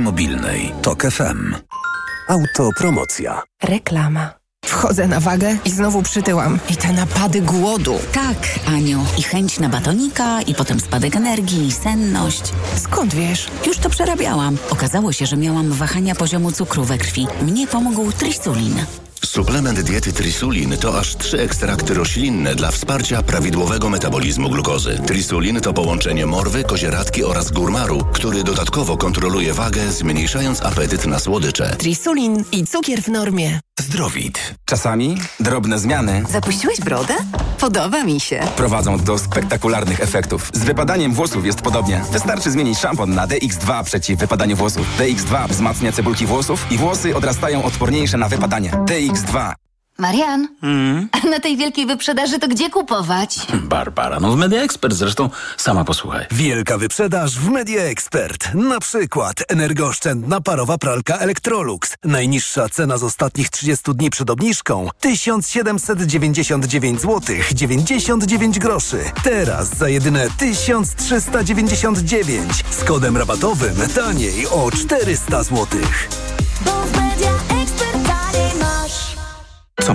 mobilnej. TOK FM. Autopromocja. Reklama. Wchodzę na wagę i znowu przytyłam. I te napady głodu. Tak, Aniu. I chęć na batonika, i potem spadek energii, i senność. Skąd wiesz? Już to przerabiałam. Okazało się, że miałam wahania poziomu cukru we krwi. Mnie pomógł Trisulin. Suplement diety Trisulin to aż 3 ekstrakty roślinne dla wsparcia prawidłowego metabolizmu glukozy. Trisulin to połączenie morwy, kozieradki oraz górmaru, który dodatkowo kontroluje wagę, zmniejszając apetyt na słodycze. Trisulin i cukier w normie. Zdrowit. Czasami drobne zmiany. Zapuściłeś brodę? Podoba mi się. Prowadzą do spektakularnych efektów. Z wypadaniem włosów jest podobnie. Wystarczy zmienić szampon na DX2 przeciw wypadaniu włosów. DX2 wzmacnia cebulki włosów i włosy odrastają odporniejsze na wypadanie. DX2. Marian, a na tej wielkiej wyprzedaży to gdzie kupować? Barbara, no w Media Expert zresztą, sama posłuchaj. Wielka wyprzedaż w Media Expert. Na przykład energooszczędna parowa pralka Electrolux. Najniższa cena z ostatnich 30 dni przed obniżką 1799 zł 99 groszy. Teraz za jedyne 1399 z kodem rabatowym taniej o 400 zł. Bo w Media Expert taniej masz. Co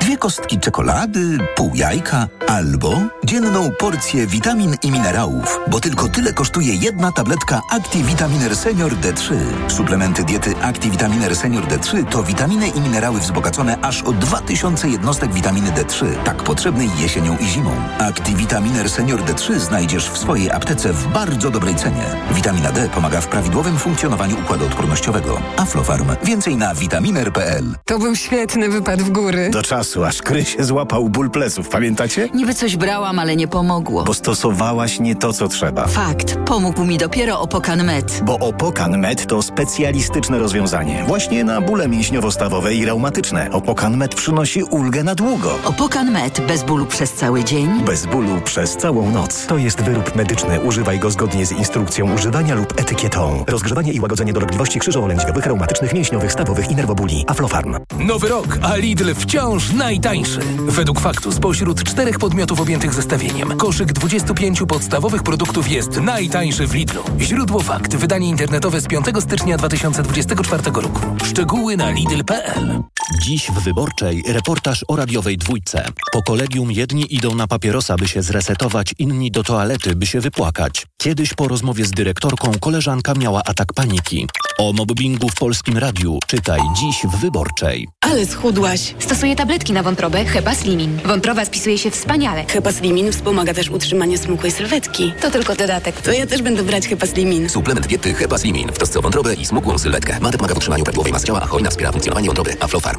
2 kostki czekolady, pół jajka albo dzienną porcję witamin i minerałów, bo tylko tyle kosztuje jedna tabletka Acti Vitaminer Senior D3. Suplementy diety Acti Vitaminer Senior D3 to witaminy i minerały wzbogacone aż o 2000 jednostek witaminy D3, tak potrzebnej jesienią i zimą. Acti Vitaminer Senior D3 znajdziesz w swojej aptece w bardzo dobrej cenie. Witamina D pomaga w prawidłowym funkcjonowaniu układu odpornościowego. Aflofarm. Więcej na vitaminer.pl. To był świetny wypad w góry. Do czasu, aż Krysie złapał ból pleców, pamiętacie? Niby coś brałam, ale nie pomogło. Bo stosowałaś nie to, co trzeba. Fakt. Pomógł mi dopiero Opokan Med. Bo Opokan Med to specjalistyczne rozwiązanie. Właśnie na bóle mięśniowo-stawowe i reumatyczne. Opokan Med przynosi ulgę na długo. Opokan Med. Bez bólu przez cały dzień. Bez bólu przez całą noc. To jest wyrób medyczny. Używaj go zgodnie z instrukcją używania lub etykietą. Rozgrzewanie i łagodzenie dolegliwości krzyżowo-lędźwiowych, reumatycznych, mięśniowych, stawowych i nerwobóli. Aflofarm. Nowy rok, a Lidl wciąż najtańszy. Według faktu spośród 4 podmiotów objętych zestawieniem koszyk 25 podstawowych produktów jest najtańszy w Lidlu. Źródło Fakt. Wydanie internetowe z 5 stycznia 2024 roku. Szczegóły na Lidl.pl. Dziś w Wyborczej reportaż o radiowej dwójce. Po kolegium jedni idą na papierosa, by się zresetować, inni do toalety, by się wypłakać. Kiedyś po rozmowie z dyrektorką koleżanka miała atak paniki. O mobbingu w Polskim Radiu czytaj dziś w Wyborczej. Ale schudłaś. Stosuję tabletki na wątrobę Hepa Slimin. Wątroba spisuje się wspaniale. Hepa Slimin wspomaga też utrzymanie smukłej sylwetki. To tylko dodatek. To ja też będę brać Hepa Slimin. Suplement diety Hepa Slimin w trosce o wątrobę i smukłą sylwetkę. Ma pomaga w utrzymaniu prawidłowej masy ciała, a hojna wspiera funkcjonowanie wątroby. Aflofarm.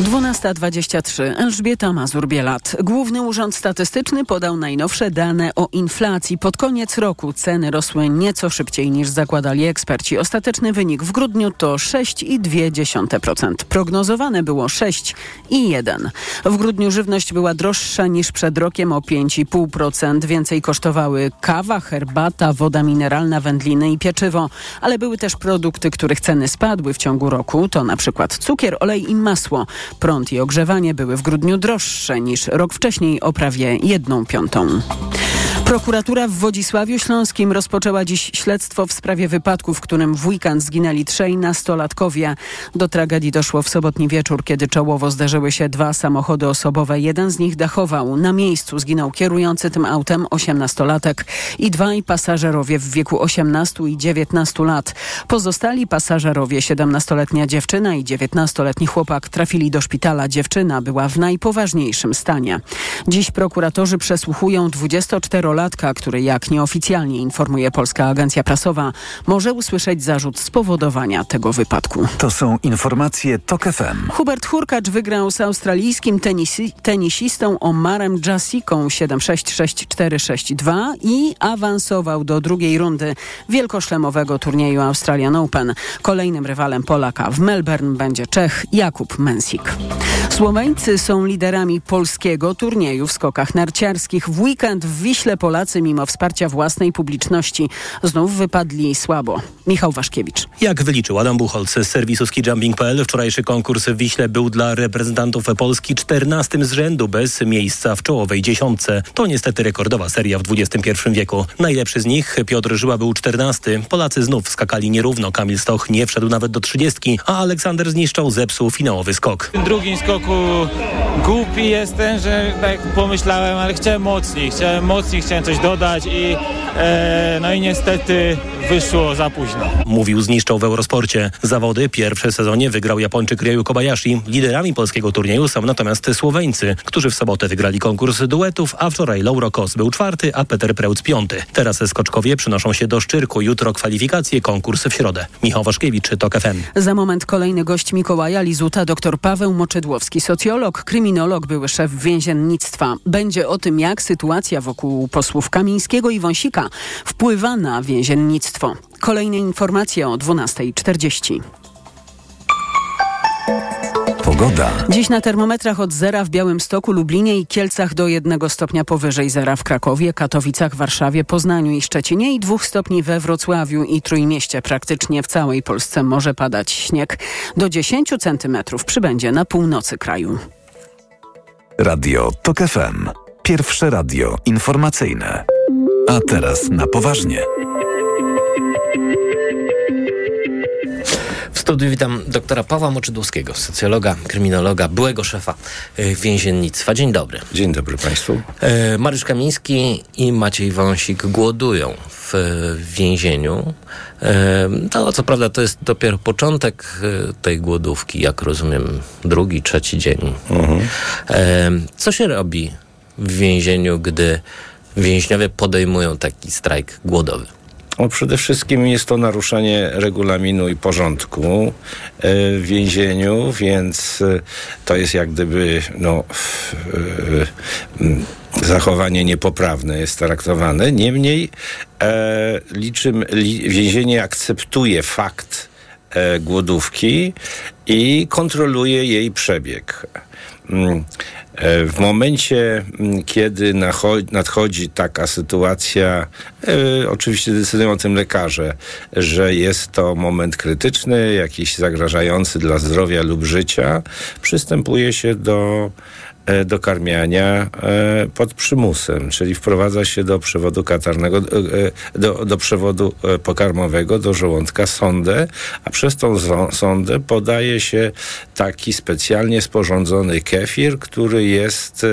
12:23. Elżbieta Mazur-Bielat. Główny Urząd Statystyczny podał najnowsze dane o inflacji. Pod koniec roku ceny rosły nieco szybciej niż zakładali eksperci. Ostateczny wynik w grudniu to 6,2%. Prognozowane było 6,1%. W grudniu żywność była droższa niż przed rokiem o 5,5%. Więcej kosztowały kawa, herbata, woda mineralna, wędliny i pieczywo. Ale były też produkty, których ceny spadły w ciągu roku. To na przykład cukier, olej i masło. Prąd i ogrzewanie były w grudniu droższe niż rok wcześniej o prawie 1/5. Prokuratura w Wodzisławiu Śląskim rozpoczęła dziś śledztwo w sprawie wypadku, w którym w weekend zginęli 3 nastolatkowie. Do tragedii doszło w sobotni wieczór, kiedy czołowo zderzyły się 2 samochody osobowe. Jeden z nich dachował. Na miejscu zginął kierujący tym autem 18-latek i 2 pasażerowie w wieku 18 i 19 lat. Pozostali pasażerowie, 17-letnia dziewczyna i 19-letni chłopak, trafili do szpitala. Dziewczyna była w najpoważniejszym stanie. Dziś prokuratorzy przesłuchują 24-latka, który, jak nieoficjalnie informuje Polska Agencja Prasowa, może usłyszeć zarzut spowodowania tego wypadku. To są informacje TOK FM. Hubert Hurkacz wygrał z australijskim tenisistą Omarem Jasiką 7-6-6-4-6-2 i awansował do drugiej rundy wielkoszlemowego turnieju Australian Open. Kolejnym rywalem Polaka w Melbourne będzie Czech Jakub Mensik. Słoweńcy są liderami polskiego turnieju w skokach narciarskich. W weekend w Wiśle Polacy mimo wsparcia własnej publiczności znów wypadli słabo. Michał Waszkiewicz. Jak wyliczył Adam Buchholz z serwisu skijumping.pl, wczorajszy konkurs w Wiśle był dla reprezentantów Polski 14 z rzędu bez miejsca w czołowej dziesiątce. To niestety rekordowa seria w XXI wieku. Najlepszy z nich Piotr Żyła był 14. Polacy znów skakali nierówno. Kamil Stoch nie wszedł nawet do 30, a Aleksander Zniszczał zepsuł finałowy skok. W drugim skoku głupi jestem, że tak pomyślałem, ale chciałem mocniej, chciałem coś dodać i niestety wyszło za późno. Mówił Zniszczał w Eurosporcie. Zawody pierwsze sezonie wygrał Japończyk Ryu Kobayashi. Liderami polskiego turnieju są natomiast Słoweńcy, którzy w sobotę wygrali konkurs duetów, a wczoraj Lauro Kos był 4, a Peter Preutz 5. Teraz skoczkowie przynoszą się do Szczyrku. Jutro kwalifikacje, konkurs w środę. Michał Waszkiewicz, TOK FM. Za moment kolejny gość Mikołaja Lizuta, dr Paweł Moczydłowski, socjolog, kryminolog, były szef więziennictwa. Będzie o tym, jak sytuacja wokół posłów Kamińskiego i Wąsika wpływa na więziennictwo. Kolejne informacje o 12:40. Pogoda. Dziś na termometrach od zera w Białymstoku, Lublinie i Kielcach do 1 stopnia powyżej zera w Krakowie, Katowicach, Warszawie, Poznaniu i Szczecinie i 2 stopni we Wrocławiu i Trójmieście. Praktycznie w całej Polsce może padać śnieg. Do 10 centymetrów przybędzie na północy kraju. Radio TOK FM. Pierwsze radio informacyjne. A teraz na poważnie. W studiu witam doktora Pawła Moczydłowskiego, socjologa, kryminologa, byłego szefa więziennictwa. Dzień dobry. Dzień dobry Państwu. Mariusz Kamiński i Maciej Wąsik głodują w więzieniu. No, co prawda to jest dopiero początek tej głodówki, jak rozumiem, drugi, trzeci dzień. Co się robi w więzieniu, gdy więźniowie podejmują taki strajk głodowy? Przede wszystkim jest to naruszenie regulaminu i porządku w więzieniu, więc to jest jak gdyby zachowanie niepoprawne jest traktowane. Niemniej więzienie akceptuje fakt głodówki i kontroluje jej przebieg. W momencie, kiedy nadchodzi taka sytuacja, oczywiście decydują o tym lekarze, że jest to moment krytyczny, jakiś zagrażający dla zdrowia lub życia, przystępuje się do dokarmiania pod przymusem, czyli wprowadza się do przewodu katarnego, do przewodu pokarmowego, do żołądka sondę, a przez tą sondę podaje się taki specjalnie sporządzony kefir, który jest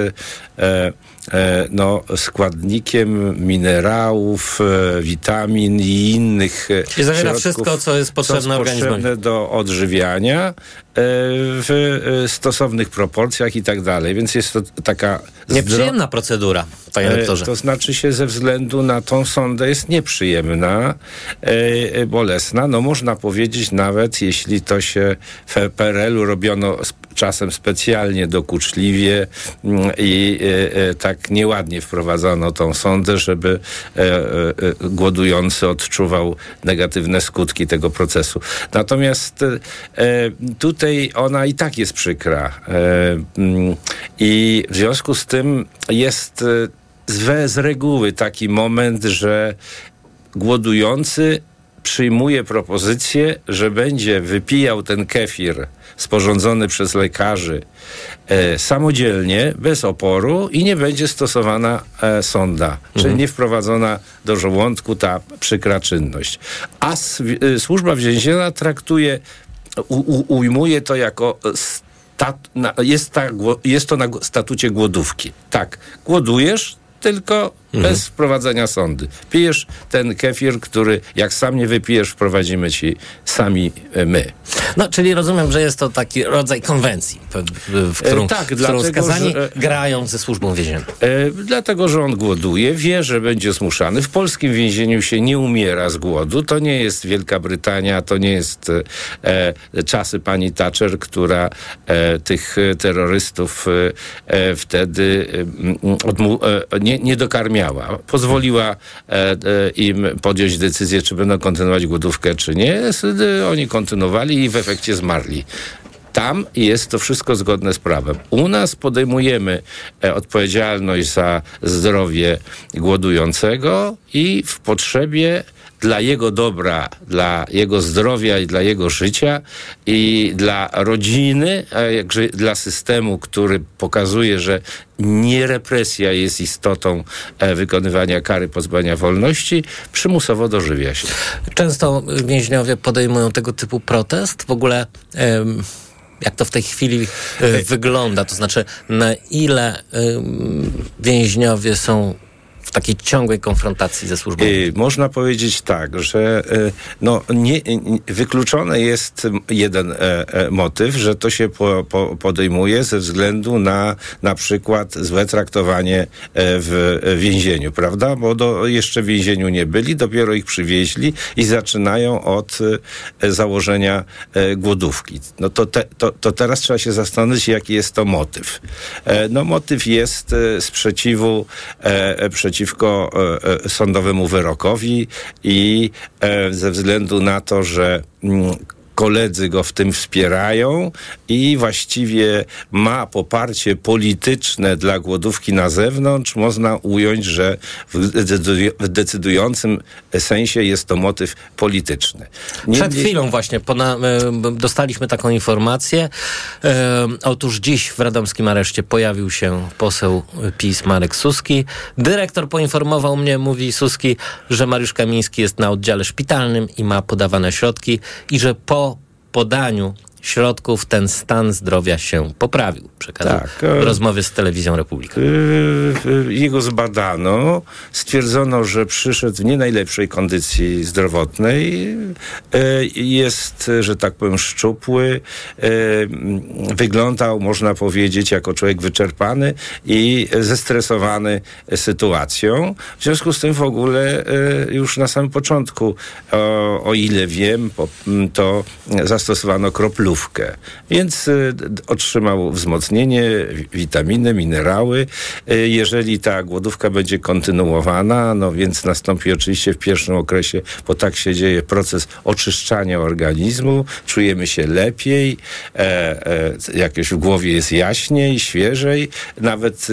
składnikiem minerałów, witamin i innych środków. Zawiera wszystko, co jest potrzebne organizmowi do odżywiania w stosownych proporcjach i tak dalej. Więc jest to taka nieprzyjemna procedura, panie doktorze. To znaczy się ze względu na tą sondę jest nieprzyjemna, bolesna. Można powiedzieć nawet, jeśli to się w PRL-u robiono czasem specjalnie dokuczliwie i tak nieładnie wprowadzano tą sondę, żeby głodujący odczuwał negatywne skutki tego procesu. Natomiast tutaj ona i tak jest przykra i w związku z tym jest z reguły taki moment, że głodujący przyjmuje propozycję, że będzie wypijał ten kefir sporządzony przez lekarzy samodzielnie, bez oporu i nie będzie stosowana sonda, czyli nie wprowadzona do żołądku ta przykra czynność. A służba więzienna traktuje, ujmuje to jako jest to na statucie głodówki. Tak, głodujesz, tylko bez wprowadzenia sondy. Pijesz ten kefir, który jak sam nie wypijesz, wprowadzimy ci sami my. Czyli rozumiem, że jest to taki rodzaj konwencji, w którą skazani grają ze służbą więzienną. Dlatego, że on głoduje, wie, że będzie zmuszany. W polskim więzieniu się nie umiera z głodu. To nie jest Wielka Brytania, to nie jest czasy pani Thatcher, która tych terrorystów wtedy nie dokarmiała. Pozwoliła im podjąć decyzję, czy będą kontynuować głodówkę, czy nie. Oni kontynuowali i w efekcie zmarli. Tam jest to wszystko zgodne z prawem. U nas podejmujemy odpowiedzialność za zdrowie głodującego i w potrzebie dla jego dobra, dla jego zdrowia i dla jego życia i dla rodziny, a jakże dla systemu, który pokazuje, że nie represja jest istotą wykonywania kary pozbawienia wolności, przymusowo dożywia się. Często więźniowie podejmują tego typu protest. W ogóle jak to w tej chwili wygląda? To znaczy, na ile więźniowie są w takiej ciągłej konfrontacji ze służbą? Można powiedzieć tak, że wykluczony jest jeden motyw, że to się podejmuje ze względu na przykład złe traktowanie w więzieniu, prawda? Bo jeszcze w więzieniu nie byli, dopiero ich przywieźli i zaczynają od założenia głodówki. No to teraz trzeba się zastanowić, jaki jest to motyw. Motyw jest sprzeciwu przeciwko sądowemu wyrokowi i ze względu na to, że koledzy go w tym wspierają i właściwie ma poparcie polityczne dla głodówki na zewnątrz, można ująć, że w decydującym sensie jest to motyw polityczny. Przed chwilą właśnie dostaliśmy taką informację. Otóż dziś w radomskim areszcie pojawił się poseł PiS Marek Suski. Dyrektor poinformował mnie, mówi Suski, że Mariusz Kamiński jest na oddziale szpitalnym i ma podawane środki i że po podaniu środków ten stan zdrowia się poprawił. Przekazał w rozmowie z Telewizją Republika. Jego zbadano, stwierdzono, że przyszedł w nie najlepszej kondycji zdrowotnej. Jest, że tak powiem, szczupły. Wyglądał, można powiedzieć, jako człowiek wyczerpany i zestresowany sytuacją. W związku z tym w ogóle już na samym początku, o ile wiem, to zastosowano kroplówkę. Więc otrzymał wzmocnienie, witaminy, minerały. Jeżeli ta głodówka będzie kontynuowana, więc nastąpi oczywiście w pierwszym okresie, bo tak się dzieje, proces oczyszczania organizmu, czujemy się lepiej, jakoś w głowie jest jaśniej, świeżej, nawet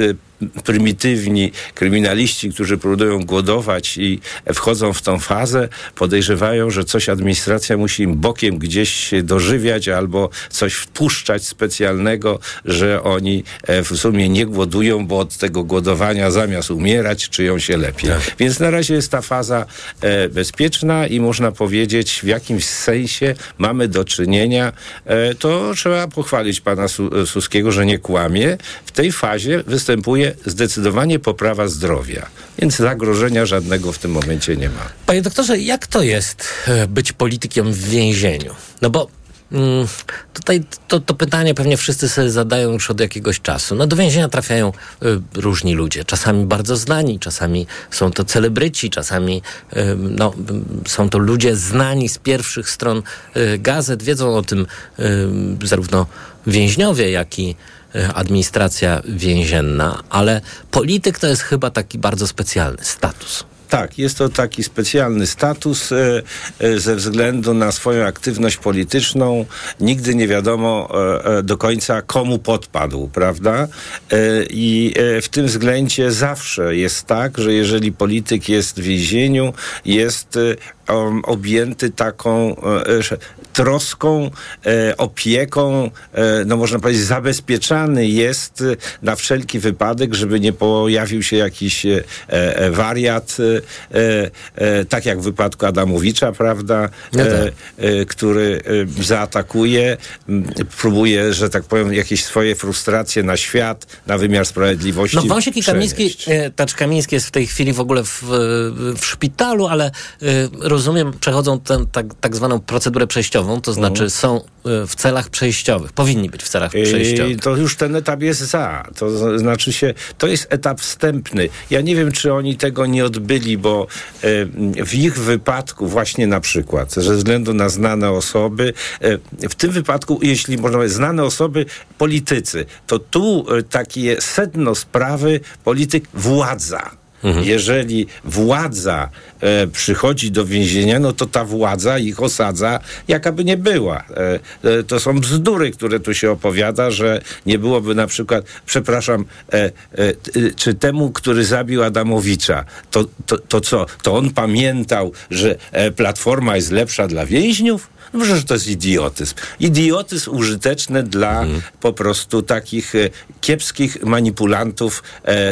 prymitywni kryminaliści, którzy próbują głodować i wchodzą w tą fazę, podejrzewają, że coś administracja musi im bokiem gdzieś dożywiać albo coś wpuszczać specjalnego, że oni w sumie nie głodują, bo od tego głodowania zamiast umierać, czują się lepiej. Tak. Więc na razie jest ta faza bezpieczna i można powiedzieć, w jakimś sensie mamy do czynienia. To trzeba pochwalić pana Suskiego, że nie kłamie. W tej fazie występuje zdecydowanie poprawa zdrowia. Więc zagrożenia żadnego w tym momencie nie ma. Panie doktorze, jak to jest być politykiem w więzieniu? No bo tutaj to pytanie pewnie wszyscy sobie zadają już od jakiegoś czasu. Do więzienia trafiają różni ludzie. Czasami bardzo znani, czasami są to celebryci, czasami są to ludzie znani z pierwszych stron gazet. Wiedzą o tym zarówno więźniowie, jak i administracja więzienna, ale polityk to jest chyba taki bardzo specjalny status. Tak, jest to taki specjalny status ze względu na swoją aktywność polityczną. Nigdy nie wiadomo do końca, komu podpadł, prawda? I w tym względzie zawsze jest tak, że jeżeli polityk jest w więzieniu, jest objęty taką troską, opieką, można powiedzieć, zabezpieczany jest na wszelki wypadek, żeby nie pojawił się jakiś wariat, tak jak w wypadku Adamowicza, prawda, który zaatakuje, próbuje, że tak powiem, jakieś swoje frustracje na świat, na wymiar sprawiedliwości. Wąsik i Kamiński, Kamiński jest w tej chwili w ogóle w szpitalu, ale rozumiem, przechodzą tak zwaną procedurę przejściową, to znaczy są w celach przejściowych, powinni być w celach przejściowych. To już ten etap jest to znaczy się, to jest etap wstępny. Ja nie wiem, czy oni tego nie odbyli, bo w ich wypadku właśnie na przykład, ze względu na znane osoby, w tym wypadku, jeśli można powiedzieć, znane osoby, politycy, to tu takie sedno sprawy, polityk, władza. Jeżeli władza przychodzi do więzienia, no to ta władza ich osadza, jaka by nie była. To są bzdury, które tu się opowiada, że nie byłoby na przykład, przepraszam, czy temu, który zabił Adamowicza, to co? To on pamiętał, że Platforma jest lepsza dla więźniów? No przecież to jest idiotyzm. Idiotyzm użyteczny dla po prostu takich kiepskich manipulantów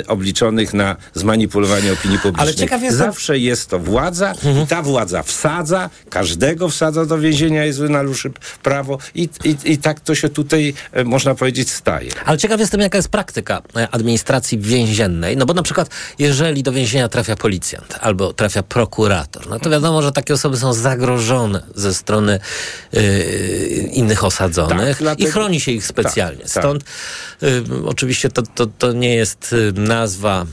obliczonych na zmanipulowanie opinii publicznej. Ale ciekaw jest, zawsze jest to władza i ta władza wsadza, każdego wsadza do więzienia, jest naruszy prawo i tak to się tutaj, można powiedzieć, staje. Ale ciekaw jestem, jaka jest praktyka administracji więziennej, no bo na przykład jeżeli do więzienia trafia policjant albo trafia prokurator, no to wiadomo, że takie osoby są zagrożone ze strony innych osadzonych, tak, dlatego... i chroni się ich specjalnie. Tak, stąd oczywiście to nie jest nazwa,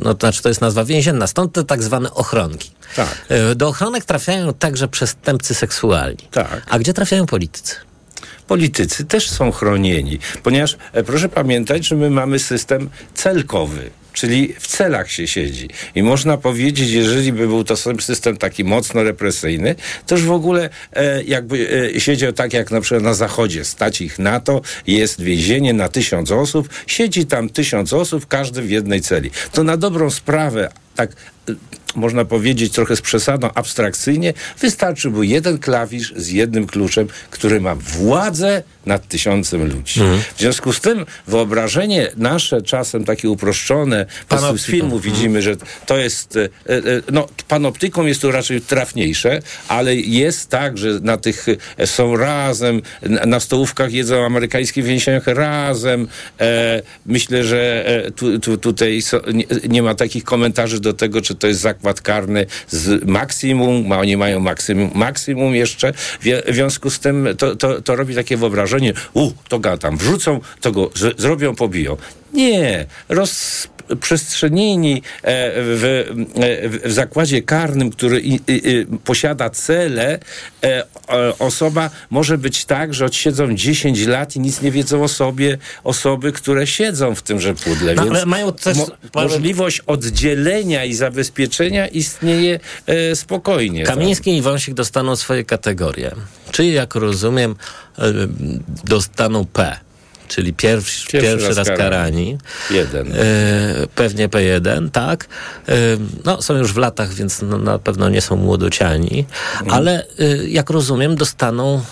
no to znaczy to jest nazwa więzienna, stąd te tak zwane ochronki. Tak. Do ochronek trafiają także przestępcy seksualni. Tak. A gdzie trafiają politycy? Politycy też są chronieni, ponieważ proszę pamiętać, że my mamy system celkowy. Czyli w celach się siedzi. I można powiedzieć, jeżeli by był to system taki mocno represyjny, to już w ogóle jakby siedział tak, jak na przykład na Zachodzie. Stać ich na to, jest więzienie na 1000 osób, siedzi tam 1000 osób, każdy w jednej celi. To na dobrą sprawę, tak można powiedzieć trochę z przesadą, abstrakcyjnie, wystarczyłby jeden klawisz z jednym kluczem, który ma władzę nad 1000 ludzi. W związku z tym wyobrażenie nasze czasem takie uproszczone, po prostu z filmu widzimy, że to jest, no panoptyką jest to raczej trafniejsze, ale jest tak, że na tych są razem, na stołówkach jedzą amerykańskich więźniach razem, myślę, że tutaj nie ma takich komentarzy do tego, czy to jest zakład karny z maksimum, oni mają maksimum jeszcze, w związku z tym to robi takie wyobrażenie, to go tam wrzucą, to go zrobią, pobiją. Nie, rozprzestrzenieni w zakładzie karnym, który posiada cele, osoba może być tak, że odsiedzą 10 lat i nic nie wiedzą o sobie osoby, które siedzą w tymże pudle. No, więc ale mają też możliwość oddzielenia i zabezpieczenia istnieje spokojnie. Kamiński i Wąsik dostaną swoje kategorie, czyli jak rozumiem dostaną P. Czyli pierwszy raz karani. Pewnie P1, tak. No, są już w latach, więc no, na pewno nie są młodociani. Ale jak rozumiem, dostaną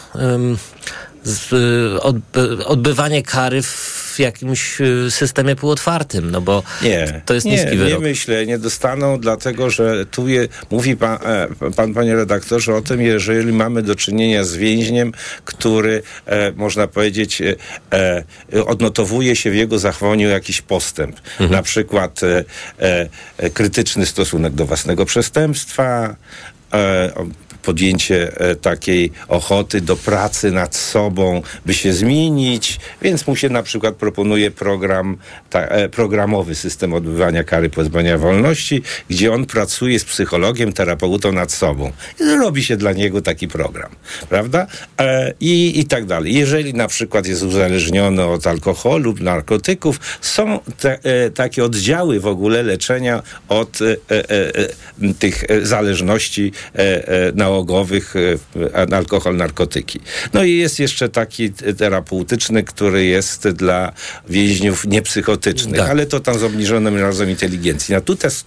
odbywanie kary w jakimś systemie półotwartym, no bo to jest niski wyrok. Nie myślę, nie dostaną, dlatego że tu mówi pan, panie redaktorze, o tym, jeżeli mamy do czynienia z więźniem, który, można powiedzieć, odnotowuje się w jego zachowaniu jakiś postęp. Na przykład krytyczny stosunek do własnego przestępstwa, podjęcie takiej ochoty do pracy nad sobą, by się zmienić, więc mu się na przykład proponuje programowy system odbywania kary pozbawienia wolności, gdzie on pracuje z psychologiem, terapeutą nad sobą. I robi się dla niego taki program, prawda? I tak dalej. Jeżeli na przykład jest uzależniony od alkoholu lub narkotyków, są takie oddziały w ogóle leczenia od tych zależności nałogowych, alkohol, narkotyki. No i jest jeszcze taki terapeutyczny, który jest dla więźniów niepsychotycznych, ale to tam z obniżonym razem inteligencji. No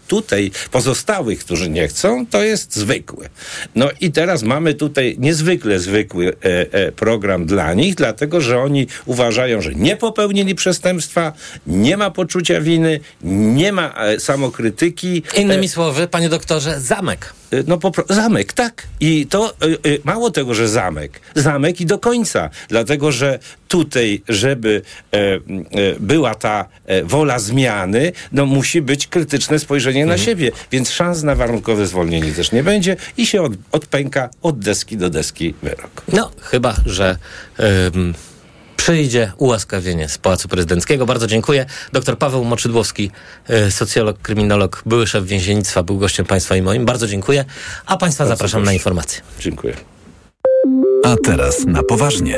tutaj pozostałych, którzy nie chcą, to jest zwykły. No i teraz mamy tutaj niezwykle zwykły program dla nich, dlatego, że oni uważają, że nie popełnili przestępstwa, nie ma poczucia winy, nie ma samokrytyki. Innymi słowy, panie doktorze, zamek. No zamek, tak. I to mało tego, że zamek. Zamek i do końca. Dlatego, że tutaj, żeby była ta wola zmiany, no musi być krytyczne spojrzenie na siebie. Więc szans na warunkowe zwolnienie też nie będzie i się odpęka od deski do deski wyrok. No, chyba, że przyjdzie ułaskawienie z Pałacu Prezydenckiego. Bardzo dziękuję. Doktor Paweł Moczydłowski, socjolog, kryminolog, były szef więziennictwa, był gościem Państwa i moim. Bardzo dziękuję. A Państwa zapraszam na informacje. Dziękuję. A teraz na poważnie.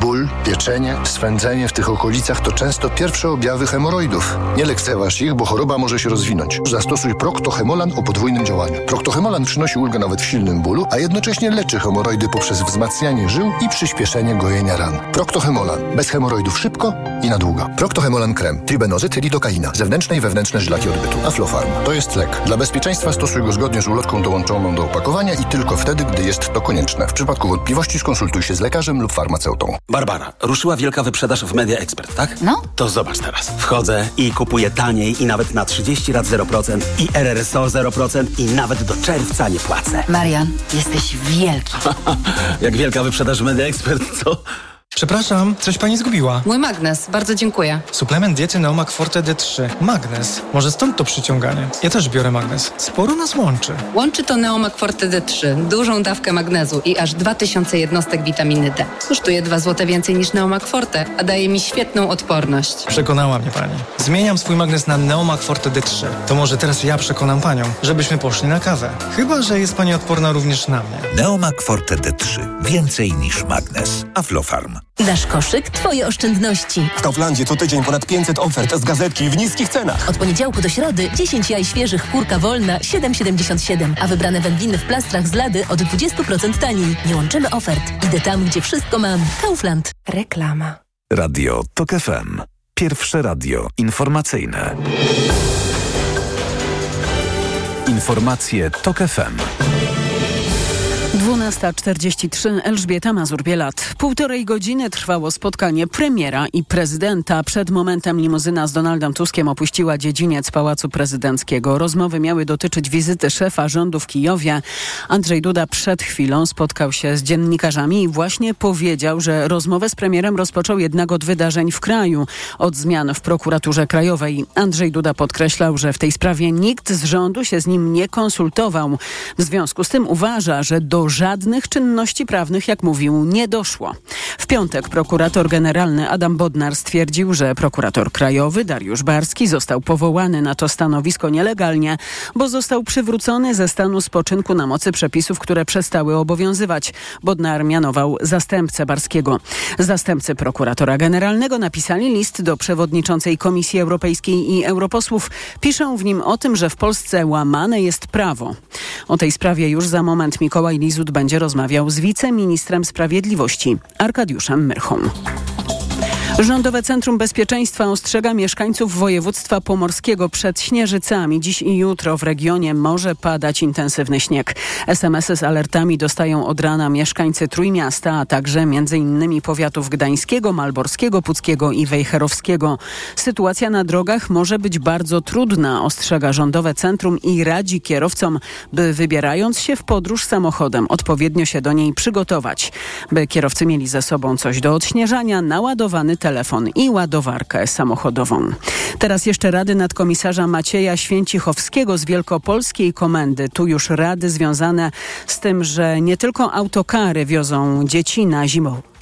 Ból, pieczenie, swędzenie w tych okolicach to często pierwsze objawy hemoroidów. Nie lekceważ ich, bo choroba może się rozwinąć. Zastosuj Proctohemolan o podwójnym działaniu. Proctohemolan przynosi ulgę nawet w silnym bólu, a jednocześnie leczy hemoroidy poprzez wzmacnianie żył i przyspieszenie gojenia ran. Proctohemolan. Bez hemoroidów szybko i na długo. Proctohemolan krem. Tribenozyt, lidokaina. Zewnętrzne i wewnętrzne żylaki odbytu. Aflofarm. To jest lek. Dla bezpieczeństwa stosuj go zgodnie z ulotką dołączoną do opakowania i tylko wtedy, gdy jest to konieczne. W przypadku wątpliwości skonsultuj się z lekarzem lub farmaceutą. Barbara, ruszyła wielka wyprzedaż w Media Expert, tak? No. To zobacz teraz. Wchodzę i kupuję taniej i nawet na 30 rat 0% i RRSO 0% i nawet do czerwca nie płacę. Marian, jesteś wielki. Jak wielka wyprzedaż w Media Expert, co? Przepraszam, coś pani zgubiła. Mój magnes, bardzo dziękuję. Suplement diety Neomak Forte D3. Magnes. Może stąd to przyciąganie. Ja też biorę magnes. Sporo nas łączy. Łączy to Neomak Forte D3, dużą dawkę magnezu i aż 2000 jednostek witaminy D. Kosztuje 2 zł więcej niż Neomak Forte, a daje mi świetną odporność. Przekonała mnie pani. Zmieniam swój magnes na Neomak Forte D3. To może teraz ja przekonam panią, żebyśmy poszli na kawę. Chyba że jest pani odporna również na mnie. Neomak Forte D3. Więcej niż magnes. Aflofarm. Nasz koszyk, twoje oszczędności. W Kauflandzie co tydzień ponad 500 ofert z gazetki w niskich cenach. Od poniedziałku do środy 10 jaj świeżych kurka wolna 7,77, a wybrane wędliny w plastrach z lady od 20% taniej. Nie łączymy ofert. Idę tam, gdzie wszystko mam. Kaufland. Reklama. Radio TOK FM. Pierwsze radio informacyjne. Informacje TOK FM. 12:43. Elżbieta Mazur-Bielat. Półtorej godziny trwało spotkanie premiera i prezydenta. Przed momentem limuzyna z Donaldem Tuskiem opuściła dziedziniec Pałacu Prezydenckiego. Rozmowy miały dotyczyć wizyty szefa rządu w Kijowie. Andrzej Duda przed chwilą spotkał się z dziennikarzami i właśnie powiedział, że rozmowę z premierem rozpoczął jednak od wydarzeń w kraju, od zmian w prokuraturze krajowej. Andrzej Duda podkreślał, że w tej sprawie nikt z rządu się z nim nie konsultował. W związku z tym uważa, że do żadnych czynności prawnych, jak mówił, nie doszło. W piątek prokurator generalny Adam Bodnar stwierdził, że prokurator krajowy Dariusz Barski został powołany na to stanowisko nielegalnie, bo został przywrócony ze stanu spoczynku na mocy przepisów, które przestały obowiązywać. Bodnar mianował zastępcę Barskiego. Zastępcy prokuratora generalnego napisali list do przewodniczącej Komisji Europejskiej i europosłów. Piszą w nim o tym, że w Polsce łamane jest prawo. O tej sprawie już za moment Mikołaj Lizut będzie rozmawiał z wiceministrem sprawiedliwości Arkadiuszem Myrchą. Rządowe Centrum Bezpieczeństwa ostrzega mieszkańców województwa pomorskiego przed śnieżycami. Dziś i jutro w regionie może padać intensywny śnieg. SMS-y z alertami dostają od rana mieszkańcy Trójmiasta, a także m.in. powiatów gdańskiego, malborskiego, puckiego i wejherowskiego. Sytuacja na drogach może być bardzo trudna, ostrzega Rządowe Centrum i radzi kierowcom, by wybierając się w podróż samochodem odpowiednio się do niej przygotować. By kierowcy mieli ze sobą coś do odśnieżania, naładowany telefon i ładowarkę samochodową. Teraz jeszcze rady nadkomisarza Macieja Święcichowskiego z Wielkopolskiej Komendy. Tu już rady związane z tym, że nie tylko autokary wiozą dzieci na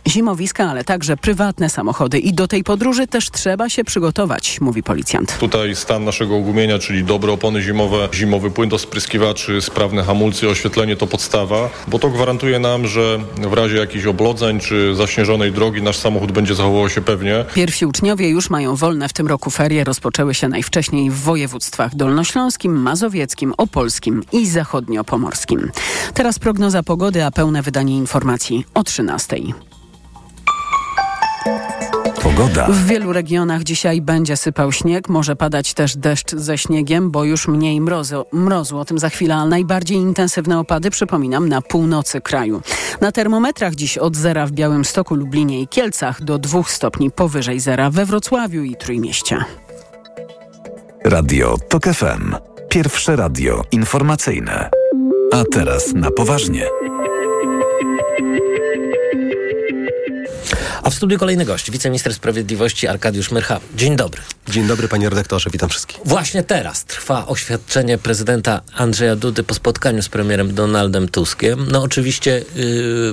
zimowiska, ale także prywatne samochody i do tej podróży też trzeba się przygotować, mówi policjant. Tutaj stan naszego ogumienia, czyli dobre opony zimowe, zimowy płyn do spryskiwaczy, sprawne hamulce, oświetlenie to podstawa, bo to gwarantuje nam, że w razie jakichś oblodzeń czy zaśnieżonej drogi nasz samochód będzie zachowywał się pewnie. Pierwsi uczniowie już mają wolne w tym roku ferie. Rozpoczęły się najwcześniej w województwach dolnośląskim, mazowieckim, opolskim i zachodniopomorskim. Teraz prognoza pogody, a pełne wydanie informacji o 13:00. Pogoda. W wielu regionach dzisiaj będzie sypał śnieg, może padać też deszcz ze śniegiem, bo już mniej mrozu. O tym za chwilę, a najbardziej intensywne opady, przypominam, na północy kraju. Na termometrach dziś od zera w Białymstoku, Lublinie i Kielcach do 2 stopni powyżej zera we Wrocławiu i Trójmieście. Radio TOK FM. Pierwsze radio informacyjne. A teraz na poważnie. A w studiu kolejny gość, wiceminister sprawiedliwości Arkadiusz Myrcha. Dzień dobry. Dzień dobry, panie redaktorze, witam wszystkich. Właśnie teraz trwa oświadczenie prezydenta Andrzeja Dudy po spotkaniu z premierem Donaldem Tuskiem. No oczywiście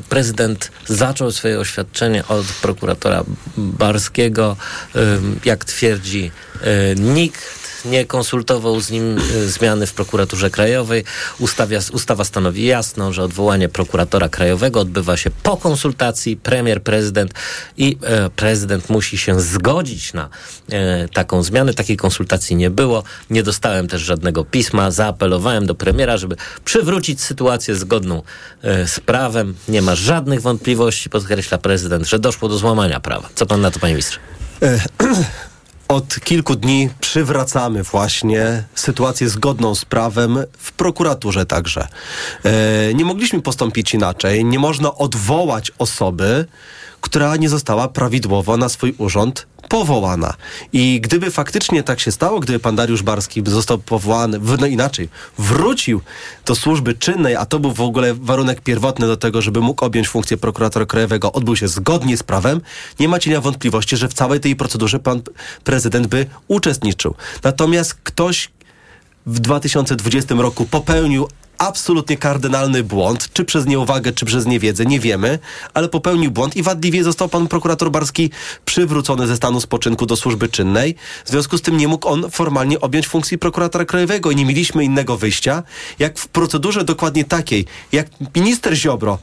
prezydent zaczął swoje oświadczenie od prokuratora Barskiego. Jak twierdzi nikt nie konsultował z nim zmiany w prokuraturze krajowej. Ustawa stanowi jasno, że odwołanie prokuratora krajowego odbywa się po konsultacji premier, prezydent i prezydent musi się zgodzić na taką zmianę. Takiej konsultacji nie było. Nie dostałem też żadnego pisma. Zaapelowałem do premiera, żeby przywrócić sytuację zgodną z prawem. Nie ma żadnych wątpliwości, podkreśla prezydent, że doszło do złamania prawa. Co pan na to, panie ministrze? Od kilku dni przywracamy właśnie sytuację zgodną z prawem w prokuraturze także. Nie mogliśmy postąpić inaczej. Nie można odwołać osoby, która nie została prawidłowo na swój urząd powołana. I gdyby faktycznie tak się stało, gdyby pan Dariusz Barski został powołany, wrócił do służby czynnej, a to był w ogóle warunek pierwotny do tego, żeby mógł objąć funkcję prokuratora krajowego, odbył się zgodnie z prawem, nie ma cienia wątpliwości, że w całej tej procedurze pan prezydent by uczestniczył. Natomiast ktoś w 2020 roku popełnił absolutnie kardynalny błąd, czy przez nieuwagę, czy przez niewiedzę, nie wiemy, ale popełnił błąd i wadliwie został pan prokurator Barski przywrócony ze stanu spoczynku do służby czynnej. W związku z tym nie mógł on formalnie objąć funkcji prokuratora krajowego i nie mieliśmy innego wyjścia, jak w procedurze dokładnie takiej, jak minister Ziobro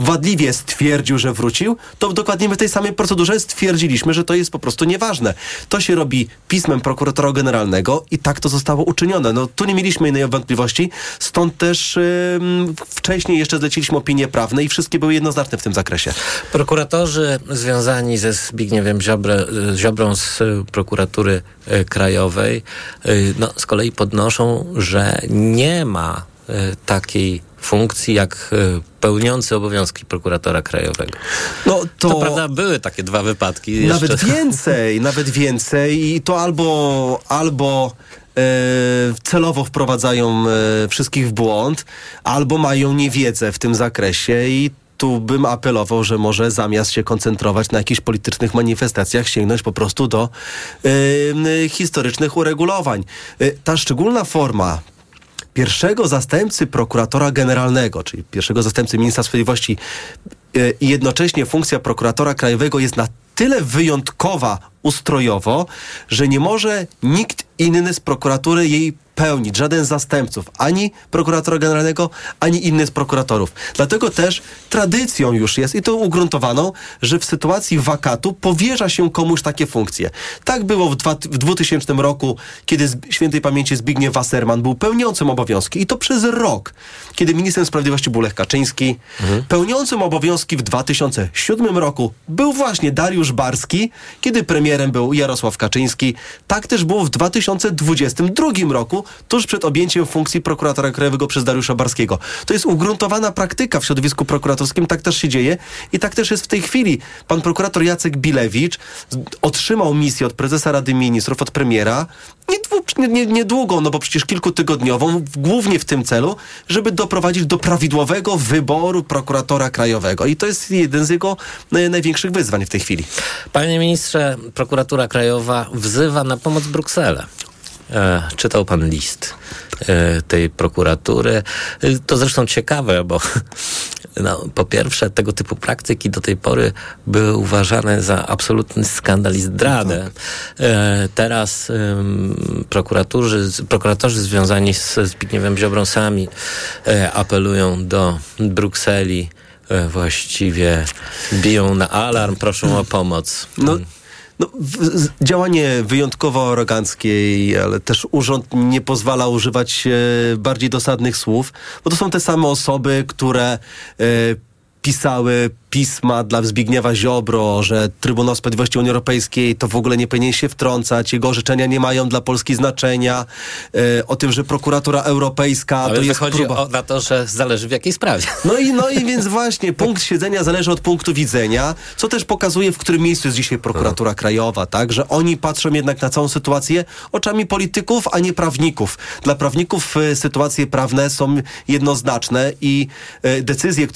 wadliwie stwierdził, że wrócił, to dokładnie w tej samej procedurze stwierdziliśmy, że to jest po prostu nieważne. To się robi pismem prokuratora generalnego i tak to zostało uczynione. No tu nie mieliśmy innej wątpliwości, stąd też wcześniej jeszcze zleciliśmy opinie prawne i wszystkie były jednoznaczne w tym zakresie. Prokuratorzy związani ze Zbigniewem Ziobrą z prokuratury krajowej z kolei podnoszą, że nie ma takiej funkcji jak pełniący obowiązki prokuratora krajowego. No to prawda, były takie dwa wypadki. Nawet jeszcze Nawet więcej. I to albo celowo wprowadzają wszystkich w błąd, albo mają niewiedzę w tym zakresie i tu bym apelował, że może zamiast się koncentrować na jakichś politycznych manifestacjach, sięgnąć po prostu do historycznych uregulowań. Ta szczególna forma pierwszego zastępcy prokuratora generalnego, czyli pierwszego zastępcy ministra sprawiedliwości i jednocześnie funkcja prokuratora krajowego jest na tyle wyjątkowa ustrojowo, że nie może nikt inny z prokuratury jej pełnić, żaden z zastępców, ani prokuratora generalnego, ani inny z prokuratorów. Dlatego też tradycją już jest, i to ugruntowaną, że w sytuacji wakatu powierza się komuś takie funkcje. Tak było w 2000 roku, kiedy z świętej pamięci Zbigniew Wasserman był pełniącym obowiązki, i to przez rok, kiedy ministrem sprawiedliwości był Lech Kaczyński. Pełniącym obowiązki w 2007 roku był właśnie Dariusz Barski, kiedy premierem był Jarosław Kaczyński. Tak też było w 2022 roku, tuż przed objęciem funkcji prokuratora krajowego przez Dariusza Barskiego. To jest ugruntowana praktyka w środowisku prokuratorskim, tak też się dzieje i tak też jest w tej chwili. Pan prokurator Jacek Bilewicz otrzymał misję od prezesa Rady Ministrów, od premiera, niedługą, no bo przecież kilkutygodniową, głównie w tym celu, żeby doprowadzić do prawidłowego wyboru prokuratora krajowego. I to jest jeden z jego największych wyzwań w tej chwili. Panie ministrze, prokuratura krajowa wzywa na pomoc Brukselę. Czytał pan list tej prokuratury. To zresztą ciekawe, bo po pierwsze tego typu praktyki do tej pory były uważane za absolutny skandal i zdradę. Teraz prokuratorzy związani z Zbigniewem Ziobrą sami apelują do Brukseli, właściwie biją na alarm, proszą o pomoc. Działanie wyjątkowo aroganckie, ale też urząd nie pozwala używać bardziej dosadnych słów, bo to są te same osoby, które pisały pisma dla Zbigniewa Ziobro, że Trybunał Sprawiedliwości Unii Europejskiej to w ogóle nie powinien się wtrącać, jego orzeczenia nie mają dla Polski znaczenia, o tym, że prokuratura europejska... Ale to jest próba. Chodzi na to, że zależy w jakiej sprawie. No i więc właśnie punkt siedzenia zależy od punktu widzenia, co też pokazuje, w którym miejscu jest dzisiaj prokuratura krajowa, tak, że oni patrzą jednak na całą sytuację oczami polityków, a nie prawników. Dla prawników sytuacje prawne są jednoznaczne i decyzje,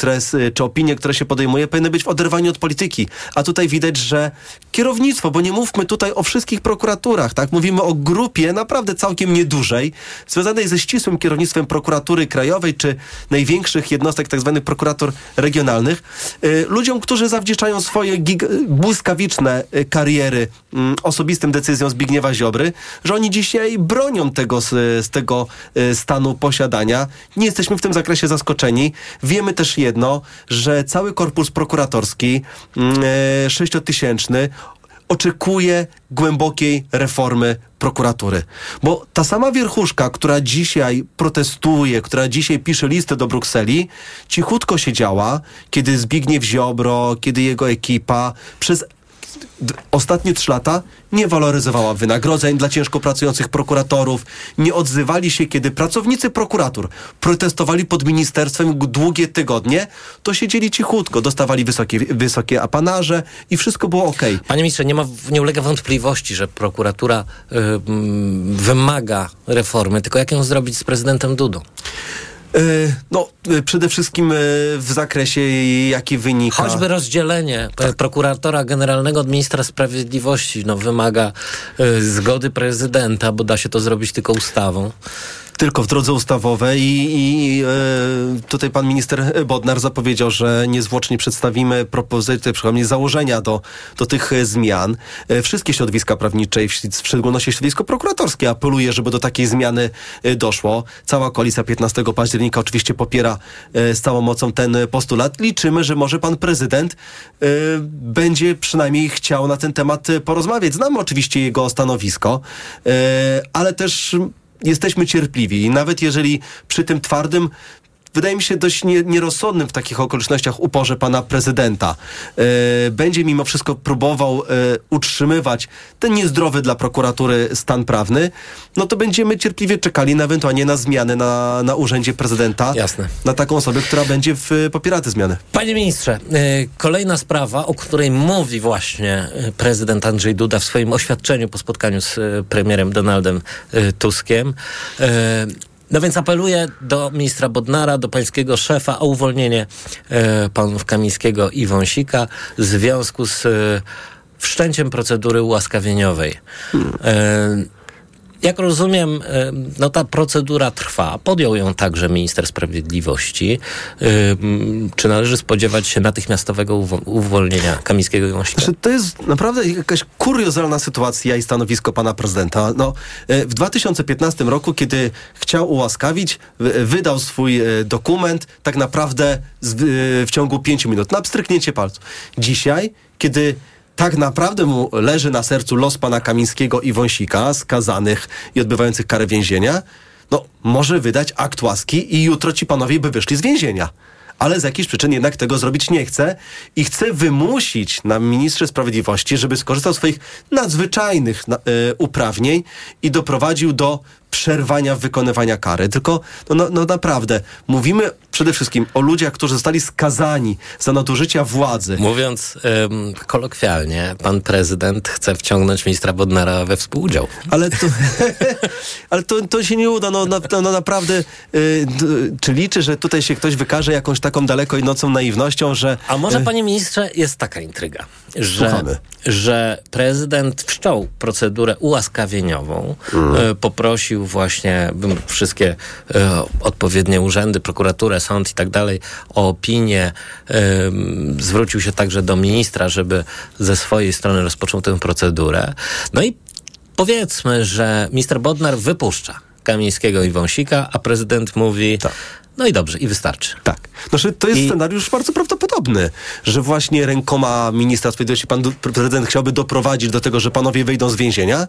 czy opinie, które się podejmuje, powinny być w oderwaniu od polityki. A tutaj widać, że kierownictwo, bo nie mówmy tutaj o wszystkich prokuraturach, tak? Mówimy o grupie naprawdę całkiem niedużej, związanej ze ścisłym kierownictwem prokuratury krajowej, czy największych jednostek tzw. prokurator regionalnych. Ludziom, którzy zawdzięczają swoje błyskawiczne kariery osobistym decyzjom Zbigniewa Ziobry, że oni dzisiaj bronią tego z tego stanu posiadania. Nie jesteśmy w tym zakresie zaskoczeni. Wiemy też jedno, że cały korpus prokuratorski, 6-tysięczny, oczekuje głębokiej reformy prokuratury. Bo ta sama wierchuszka, która dzisiaj protestuje, która dzisiaj pisze listy do Brukseli, cichutko siedziała, kiedy Zbigniew Ziobro, kiedy jego ekipa przez ostatnie 3 lata nie waloryzowała wynagrodzeń dla ciężko pracujących prokuratorów, nie odzywali się, kiedy pracownicy prokuratur protestowali pod ministerstwem długie tygodnie, to siedzieli cichutko, dostawali wysokie apanarze i wszystko było okej. Panie ministrze, nie ulega wątpliwości, że prokuratura wymaga reformy, tylko jak ją zrobić z prezydentem Dudą? Przede wszystkim w zakresie, jaki wynika... Choćby rozdzielenie prokuratora generalnego od ministra sprawiedliwości wymaga zgody prezydenta, bo da się to zrobić tylko ustawą. Tylko w drodze ustawowej tutaj pan minister Bodnar zapowiedział, że niezwłocznie przedstawimy propozycje, przynajmniej założenia do tych zmian. Wszystkie środowiska prawnicze, w szczególności środowisko prokuratorskie apeluje, żeby do takiej zmiany doszło. Cała koalicja 15 października oczywiście popiera z całą mocą ten postulat. Liczymy, że może pan prezydent będzie przynajmniej chciał na ten temat porozmawiać. Znamy oczywiście jego stanowisko, ale też... Jesteśmy cierpliwi i nawet jeżeli przy tym twardym, wydaje mi się dość nierozsądnym w takich okolicznościach uporze pana prezydenta, będzie mimo wszystko próbował utrzymywać ten niezdrowy dla prokuratury stan prawny, no to będziemy cierpliwie czekali na ewentualnie na zmiany na urzędzie prezydenta. Jasne. Na taką osobę, która będzie popierała te zmiany. Panie ministrze, kolejna sprawa, o której mówi właśnie prezydent Andrzej Duda w swoim oświadczeniu po spotkaniu z premierem Donaldem Tuskiem. No więc apeluję do ministra Bodnara, do pańskiego szefa o uwolnienie panów Kamińskiego i Wąsika w związku z wszczęciem procedury ułaskawieniowej. Jak rozumiem, no ta procedura trwa. Podjął ją także minister sprawiedliwości. Czy należy spodziewać się natychmiastowego uwolnienia Kamińskiego i Wąsika? To jest naprawdę jakaś kuriozalna sytuacja i stanowisko pana prezydenta. No, w 2015 roku, kiedy chciał ułaskawić, wydał swój dokument tak naprawdę w ciągu 5 minut, na pstryknięcie palców. Dzisiaj, kiedy tak naprawdę mu leży na sercu los pana Kamińskiego i Wąsika, skazanych i odbywających karę więzienia, no może wydać akt łaski i jutro ci panowie by wyszli z więzienia. Ale z jakichś przyczyn jednak tego zrobić nie chce i chce wymusić na ministrze sprawiedliwości, żeby skorzystał z swoich nadzwyczajnych uprawnień i doprowadził do przerwania wykonywania kary. Tylko no naprawdę, mówimy przede wszystkim o ludziach, którzy zostali skazani za nadużycia władzy. Mówiąc kolokwialnie, pan prezydent chce wciągnąć ministra Bodnara we współudział. Ale to się nie uda. Naprawdę, czy liczy, że tutaj się ktoś wykaże jakąś taką daleko idącą naiwnością, że... A może, panie ministrze, jest taka intryga, że prezydent wszczął procedurę ułaskawieniową, poprosił właśnie wszystkie odpowiednie urzędy, prokuraturę, sąd i tak dalej o opinię. Zwrócił się także do ministra, żeby ze swojej strony rozpoczął tę procedurę. No i powiedzmy, że minister Bodnar wypuszcza Kamińskiego i Wąsika, a prezydent mówi... Tak. No i dobrze, i wystarczy. Tak. Znaczy, to jest scenariusz bardzo prawdopodobny, że właśnie rękoma ministra sprawiedliwości pan prezydent chciałby doprowadzić do tego, że panowie wyjdą z więzienia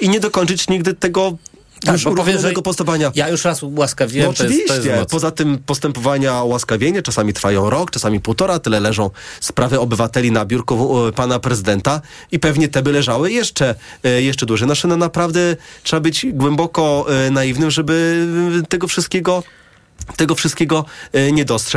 i nie dokończyć nigdy tego... Tak, już urównoważonego postępowania. Ja już raz ułaskawiłem. No oczywiście. To jest poza tym postępowania ułaskawienie czasami trwają rok, czasami półtora. Tyle leżą sprawy obywateli na biurku pana prezydenta i pewnie te by leżały jeszcze dłużej. No naprawdę trzeba być głęboko naiwnym, żeby tego wszystkiego nie dostrzec.